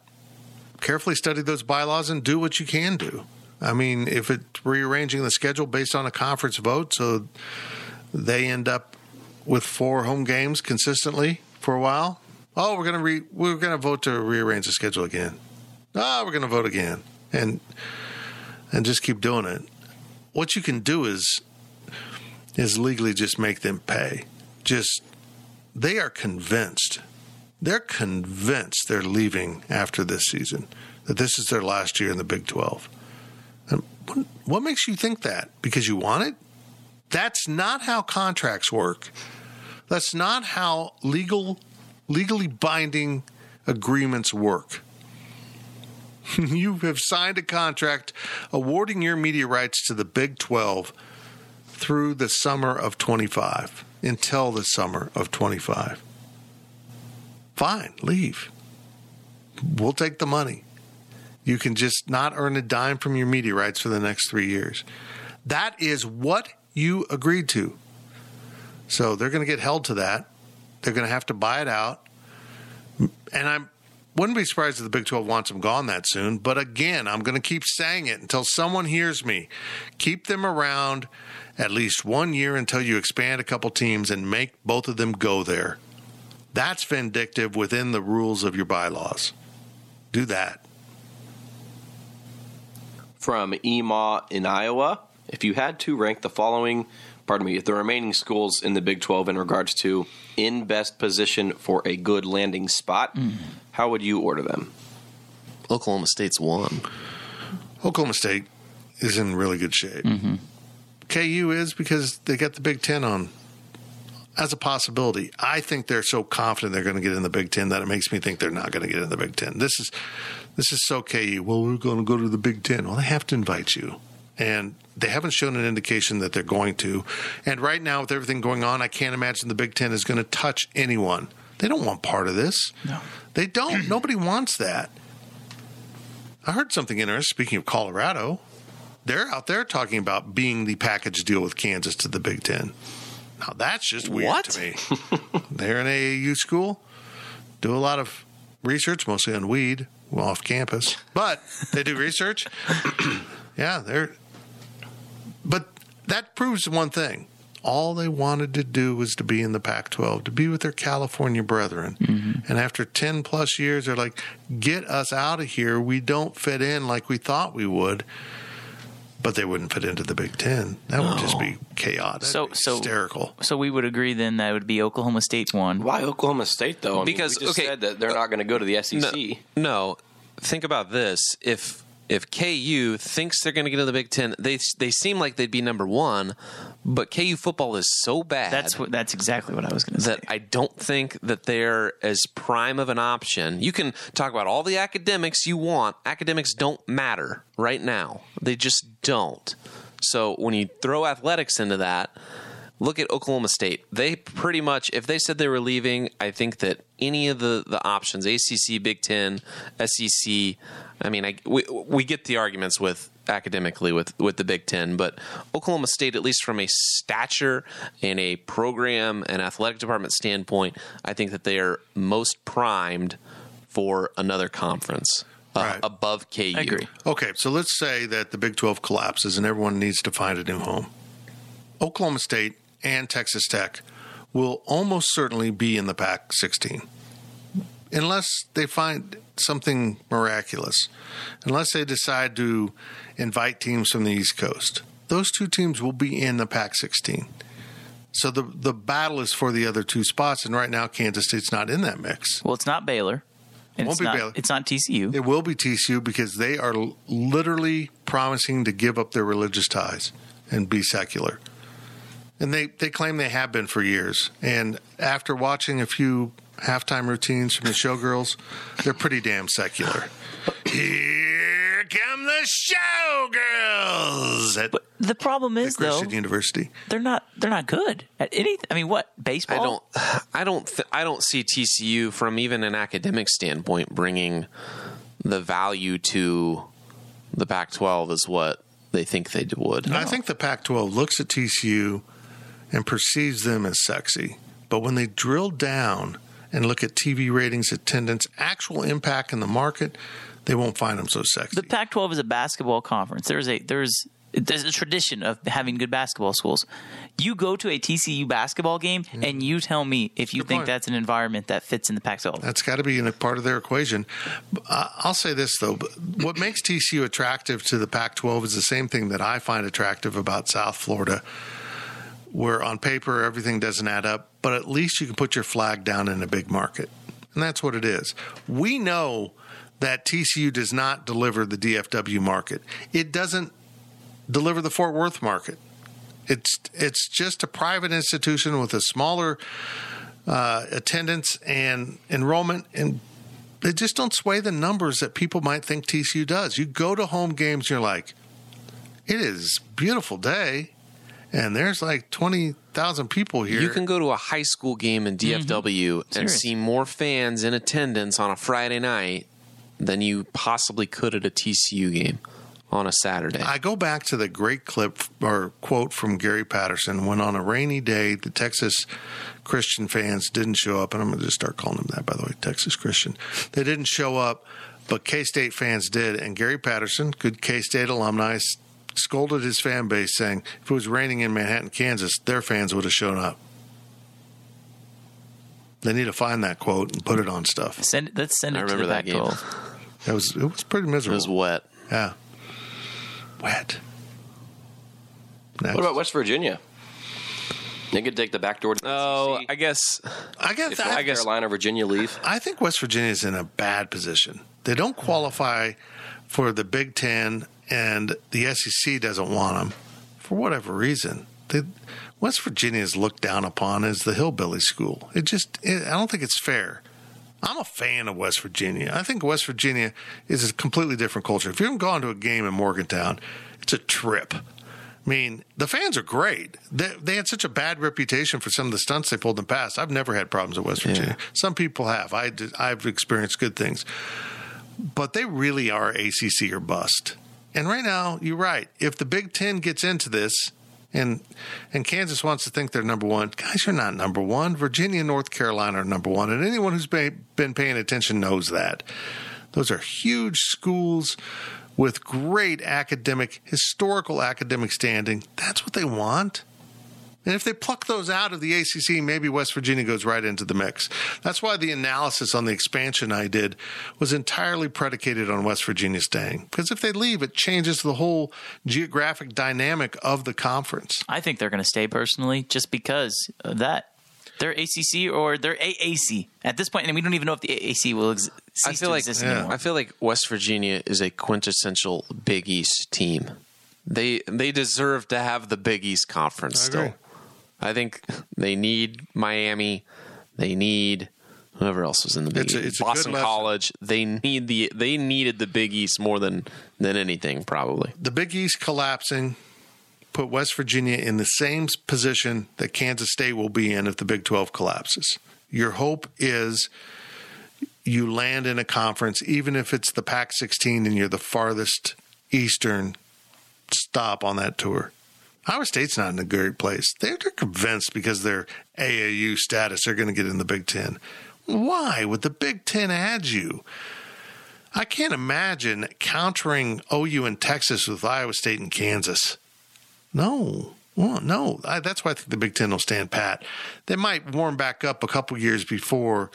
carefully study those bylaws and do what you can do. I mean, if it's rearranging the schedule based on a conference vote, so they end up with 4 home games consistently for a while. Oh, we're going to vote to rearrange the schedule again. Oh, we're going to vote again and just keep doing it. What you can do is legally just make them pay. Just they are convinced. They're convinced they're leaving after this season, that this is their last year in the Big 12. And what makes you think that? Because you want it? That's not how contracts work. That's not how legally binding agreements work. You have signed a contract awarding your media rights to the Big 12 through the summer of 25, until the summer of 25. Fine, leave. We'll take the money. You can just not earn a dime from your media rights for the next 3 years. That is what you agreed to. So they're going to get held to that. They're going to have to buy it out. And I wouldn't be surprised if the Big 12 wants them gone that soon. But again, I'm going to keep saying it until someone hears me. Keep them around at least 1 year until you expand a couple teams and make both of them go there. That's vindictive within the rules of your bylaws. Do that. From Ema in Iowa. If you had to rank the remaining schools in the Big 12 in regards to in best position for a good landing spot, how would you order them? Oklahoma State's one. Oklahoma State is in really good shape. Mm-hmm. KU is because they got the Big Ten on as a possibility. I think they're so confident they're going to get in the Big Ten that it makes me think they're not going to get in the Big Ten. This is so KU. Well, we're going to go to the Big Ten. Well, they have to invite you. And they haven't shown an indication that they're going to. And right now, with everything going on, I can't imagine the Big Ten is going to touch anyone. They don't want part of this. No. They don't. Nobody wants that. I heard something interesting. Speaking of Colorado, they're out there talking about being the package deal with Kansas to the Big Ten. Now, that's just weird to me. They're an AAU school. Do a lot of research, mostly on weed, well, off campus. But they do research. Yeah, they're... But that proves one thing. All they wanted to do was to be in the Pac-12, to be with their California brethren. Mm-hmm. And after 10-plus years, they're like, get us out of here. We don't fit in like we thought we would. But they wouldn't fit into the Big Ten. That would just be chaotic, hysterical. So we would agree then that it would be Oklahoma State's one. Why Oklahoma State, though? Because we just said that they're not going to go to the SEC. No, think about this. If KU thinks they're going to get into the Big Ten, they seem like they'd be number one, but KU football is so bad. That's exactly what I was going to say. That I don't think that they're as prime of an option. You can talk about all the academics you want. Academics don't matter right now. They just don't. So when you throw athletics into that, look at Oklahoma State. They pretty much, if they said they were leaving, I think that any of the options, ACC, Big Ten, SEC, I mean, we get the arguments with academically with the Big Ten, but Oklahoma State, at least from a stature and a program and athletic department standpoint, I think that they are most primed for another conference above KU. I agree. Okay, so let's say that the Big 12 collapses and everyone needs to find a new home. Oklahoma State and Texas Tech will almost certainly be in the Pac-16. Unless they find something miraculous, unless they decide to invite teams from the East Coast, those two teams will be in the Pac-16. So the battle is for the other two spots, and right now Kansas State's not in that mix. Well, it's not Baylor. It won't be Baylor. It's not TCU. It will be TCU because they are literally promising to give up their religious ties and be secular. And they claim they have been for years. And after watching a few halftime routines from the showgirls, they're pretty damn secular. Here come the showgirls. But the problem is, though, Christian University. They're not good at anything. I mean, what, baseball? I don't see TCU from even an academic standpoint bringing the value to the Pac-12 is what they think they would. And I think the Pac-12 looks at TCU and perceives them as sexy. But when they drill down and look at TV ratings, attendance, actual impact in the market, they won't find them so sexy. The Pac-12 is a basketball conference. There's a tradition of having good basketball schools. You go to a TCU basketball game, mm-hmm. and you tell me if you think that's an environment that fits in the Pac-12. That's got to be a part of their equation. I'll say this, though. What makes TCU attractive to the Pac-12 is the same thing that I find attractive about South Florida, where on paper everything doesn't add up, but at least you can put your flag down in a big market. And that's what it is. We know that TCU does not deliver the DFW market. It doesn't deliver the Fort Worth market. It's just a private institution with a smaller attendance and enrollment, and they just don't sway the numbers that people might think TCU does. You go to home games, you're like, it is a beautiful day, and there's like 20,000 people here. You can go to a high school game in DFW mm-hmm. and see more fans in attendance on a Friday night than you possibly could at a TCU game on a Saturday. I go back to the great clip or quote from Gary Patterson when on a rainy day, the Texas Christian fans didn't show up. And I'm going to just start calling them that, by the way, Texas Christian. They didn't show up, but K-State fans did. And Gary Patterson, good K-State alumni, scolded his fan base saying, if it was raining in Manhattan, Kansas, their fans would have shown up. They need to find that quote and put it on stuff. Let's send it to the back goal. It was pretty miserable. It was wet. Yeah. Wet. Next. What about West Virginia? They could take the back door to the SEC. I guess. If Carolina, Virginia leave. I think West Virginia is in a bad position. They don't qualify for the Big Ten, and the SEC doesn't want them for whatever reason. West Virginia is looked down upon as the hillbilly school. I don't think it's fair. I'm a fan of West Virginia. I think West Virginia is a completely different culture. If you haven't gone to a game in Morgantown, it's a trip. I mean, the fans are great. They had such a bad reputation for some of the stunts they pulled in the past. I've never had problems at West Virginia. Yeah. Some people have. I've experienced good things. But they really are ACC or bust. And right now, you're right. If the Big Ten gets into this, and Kansas wants to think they're number one. Guys, you're not number one. Virginia and North Carolina are number one. And anyone who's been paying attention knows that. Those are huge schools with great historical academic standing. That's what they want. And if they pluck those out of the ACC, maybe West Virginia goes right into the mix. That's why the analysis on the expansion I did was entirely predicated on West Virginia staying. Because if they leave, it changes the whole geographic dynamic of the conference. I think they're going to stay personally just because of that. They're ACC or they're AAC at this point, and we don't even know if the AAC will cease to exist anymore. I feel like West Virginia is a quintessential Big East team. They deserve to have the Big East conference still. I think they need Miami. They need whoever else was in the Big East. It's Boston College. They needed the Big East more than anything, probably. The Big East collapsing put West Virginia in the same position that Kansas State will be in if the Big 12 collapses. Your hope is you land in a conference, even if it's the Pac-16 and you're the farthest eastern stop on that tour. Iowa State's not in a great place. They're convinced because of their AAU status, they're going to get in the Big Ten. Why would the Big Ten add you? I can't imagine countering OU and Texas with Iowa State and Kansas. No. Well, no. That's why I think the Big Ten will stand pat. They might warm back up a couple years before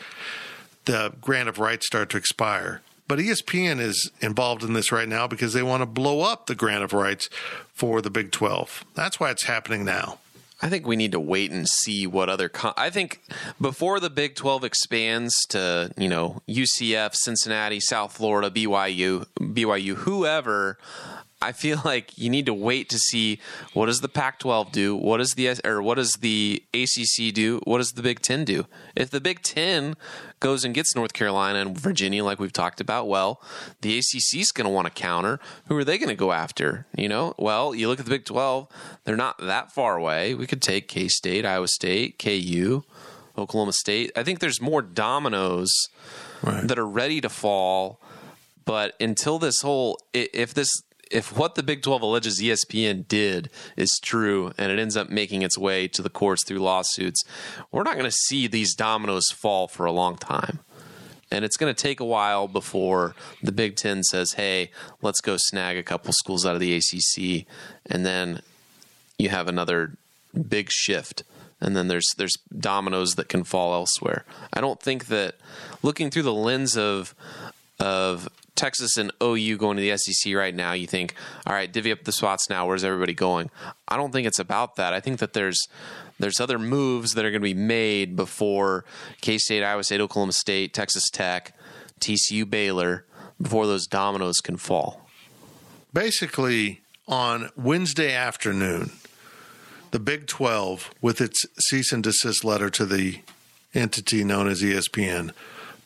the grant of rights start to expire. But ESPN is involved in this right now because they want to blow up the grant of rights for the Big 12. That's why it's happening now. I think we need to wait and see what other I think before the Big 12 expands to, UCF, Cincinnati, South Florida, BYU, whoever, I feel like you need to wait to see, what does the Pac-12 do? What does the ACC do? What does the Big 10 do? If the Big 10 goes and gets North Carolina and Virginia, like we've talked about, well, the ACC is going to want to counter. Who are they going to go after? You know, well, you look at the Big 12; they're not that far away. We could take K-State, Iowa State, KU, Oklahoma State. I think there's more dominoes that are ready to fall. But until this whole, if what the Big 12 alleges ESPN did is true and it ends up making its way to the courts through lawsuits, we're not going to see these dominoes fall for a long time. And it's going to take a while before the Big Ten says, hey, let's go snag a couple schools out of the ACC. And then you have another big shift. And then there's dominoes that can fall elsewhere. I don't think that, looking through the lens of Texas and OU going to the SEC right now, you think, all right, divvy up the spots now. Where's everybody going? I don't think it's about that. I think that there's other moves that are going to be made before K-State, Iowa State, Oklahoma State, Texas Tech, TCU, Baylor, before those dominoes can fall. Basically, on Wednesday afternoon, the Big 12, with its cease and desist letter to the entity known as ESPN,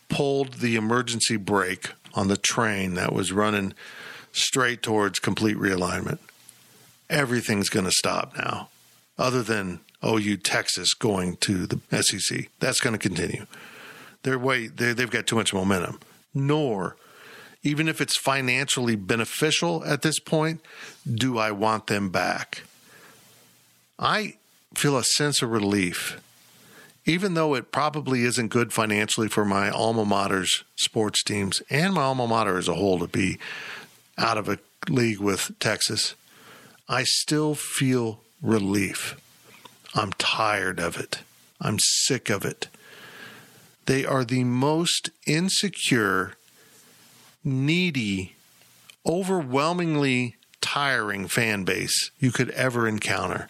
pulled the emergency brake on the train that was running straight towards complete realignment. Everything's going to stop now, other than OU Texas going to the SEC. That's going to continue. They've got too much momentum. Nor, even if it's financially beneficial at this point, do I want them back. I feel a sense of relief, even though it probably isn't good financially for my alma mater's sports teams and my alma mater as a whole to be out of a league with Texas. I still feel relief. I'm tired of it. I'm sick of it. They are the most insecure, needy, overwhelmingly tiring fan base you could ever encounter.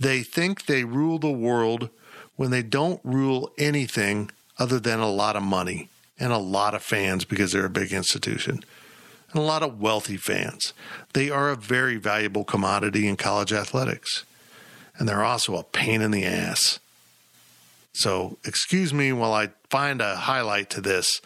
They think they rule the world when they don't rule anything other than a lot of money and a lot of fans, because they're a big institution, and a lot of wealthy fans. They are a very valuable commodity in college athletics, and they're also a pain in the ass. So excuse me while I find a highlight to this.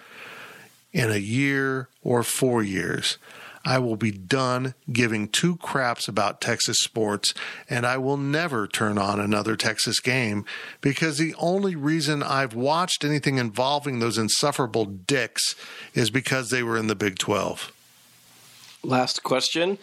In a year or 4 years, I will be done giving two craps about Texas sports, and I will never turn on another Texas game, because the only reason I've watched anything involving those insufferable dicks is because they were in the Big 12. Last question.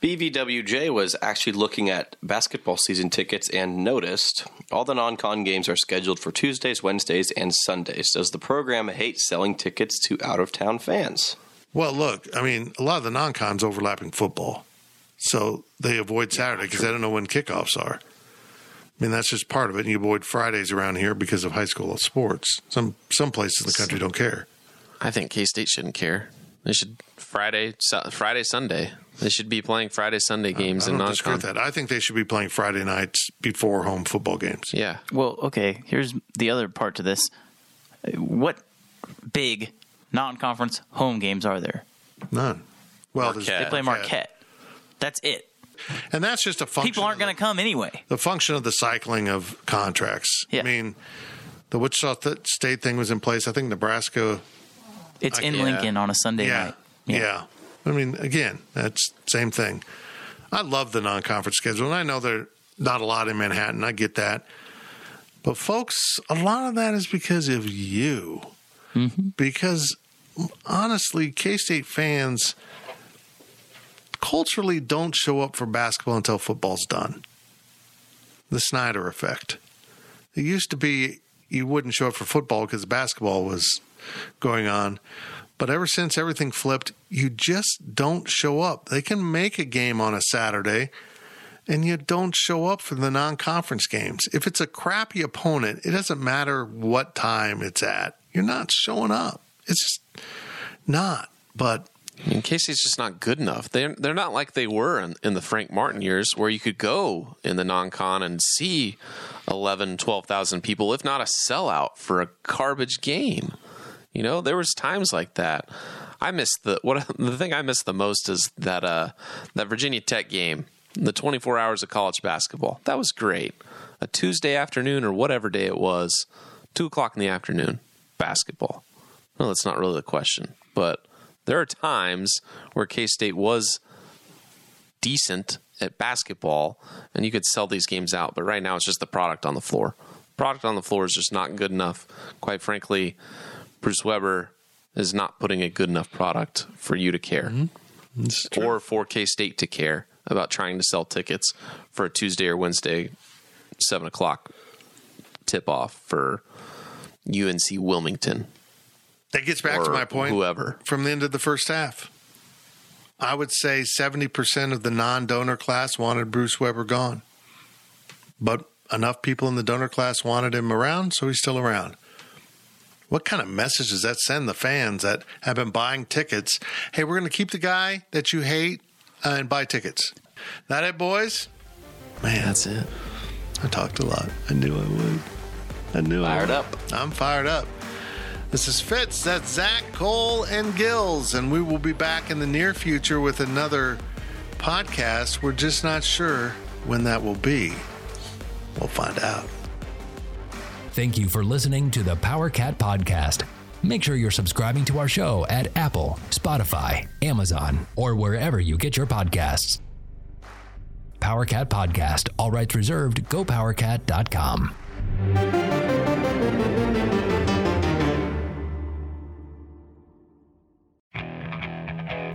BVWJ was actually looking at basketball season tickets and noticed all the non-con games are scheduled for Tuesdays, Wednesdays, and Sundays. Does the program hate selling tickets to out-of-town fans? Well, look, I mean, a lot of the non-cons overlapping football, so they avoid Saturday because they don't know when kickoffs are. I mean, that's just part of it, and you avoid Fridays around here because of high school sports. Some places in the country don't care. I think K-State shouldn't care. They should Friday, Sunday. They should be playing Friday, Sunday games in non-con. I don't disagree with that. I think they should be playing Friday nights before home football games. Yeah. Well, okay, here's the other part to this. What big non-conference home games are there? None. Well, they play Marquette. That's it. And that's just a function. People aren't going to come anyway. The function of the cycling of contracts. Yeah. I mean, the Wichita State thing was in place. I think Nebraska. It's in Lincoln on a Sunday night. Yeah. I mean, again, that's the same thing. I love the non-conference schedule, and I know there are not a lot in Manhattan. I get that. But, folks, a lot of that is because of you. Mm-hmm. Because honestly, K-State fans culturally don't show up for basketball until football's done. The Snyder effect. It used to be you wouldn't show up for football because basketball was going on. But ever since everything flipped, you just don't show up. They can make a game on a Saturday, and you don't show up for the non-conference games. If it's a crappy opponent, it doesn't matter what time it's at. You're not showing up. It's just not. But in case it's just not good enough. They're not like they were in the Frank Martin years, where you could go in the non-con and see 11,000, 12,000 people, if not a sellout for a garbage game. You know, there was times like that. I missed the thing I missed the most is that that Virginia Tech game, the 24 hours of college basketball. That was great. A Tuesday afternoon or whatever day it was, 2:00 in the afternoon, basketball. Well, that's not really the question, but there are times where K-State was decent at basketball, and you could sell these games out. But right now, it's just the product on the floor. Product on the floor is just not good enough. Quite frankly, Bruce Weber is not putting a good enough product for you to care, mm-hmm. or for K-State to care about trying to sell tickets for a Tuesday or Wednesday 7:00 tip-off for UNC Wilmington. That gets back to my point. Whoever from the end of the first half, I would say 70% of the non-donor class wanted Bruce Weber gone, but enough people in the donor class wanted him around, so he's still around. What kind of message does that send the fans that have been buying tickets? Hey, we're going to keep the guy that you hate and buy tickets. That it, boys? Man, that's it. I talked a lot. I knew I would. Fired up. I'm fired up. This is Fitz, that's Zach, Cole, and Gills, and we will be back in the near future with another podcast. We're just not sure when that will be. We'll find out. Thank you for listening to the Power Cat Podcast. Make sure you're subscribing to our show at Apple, Spotify, Amazon, or wherever you get your podcasts. Power Cat Podcast, all rights reserved, GoPowerCat.com.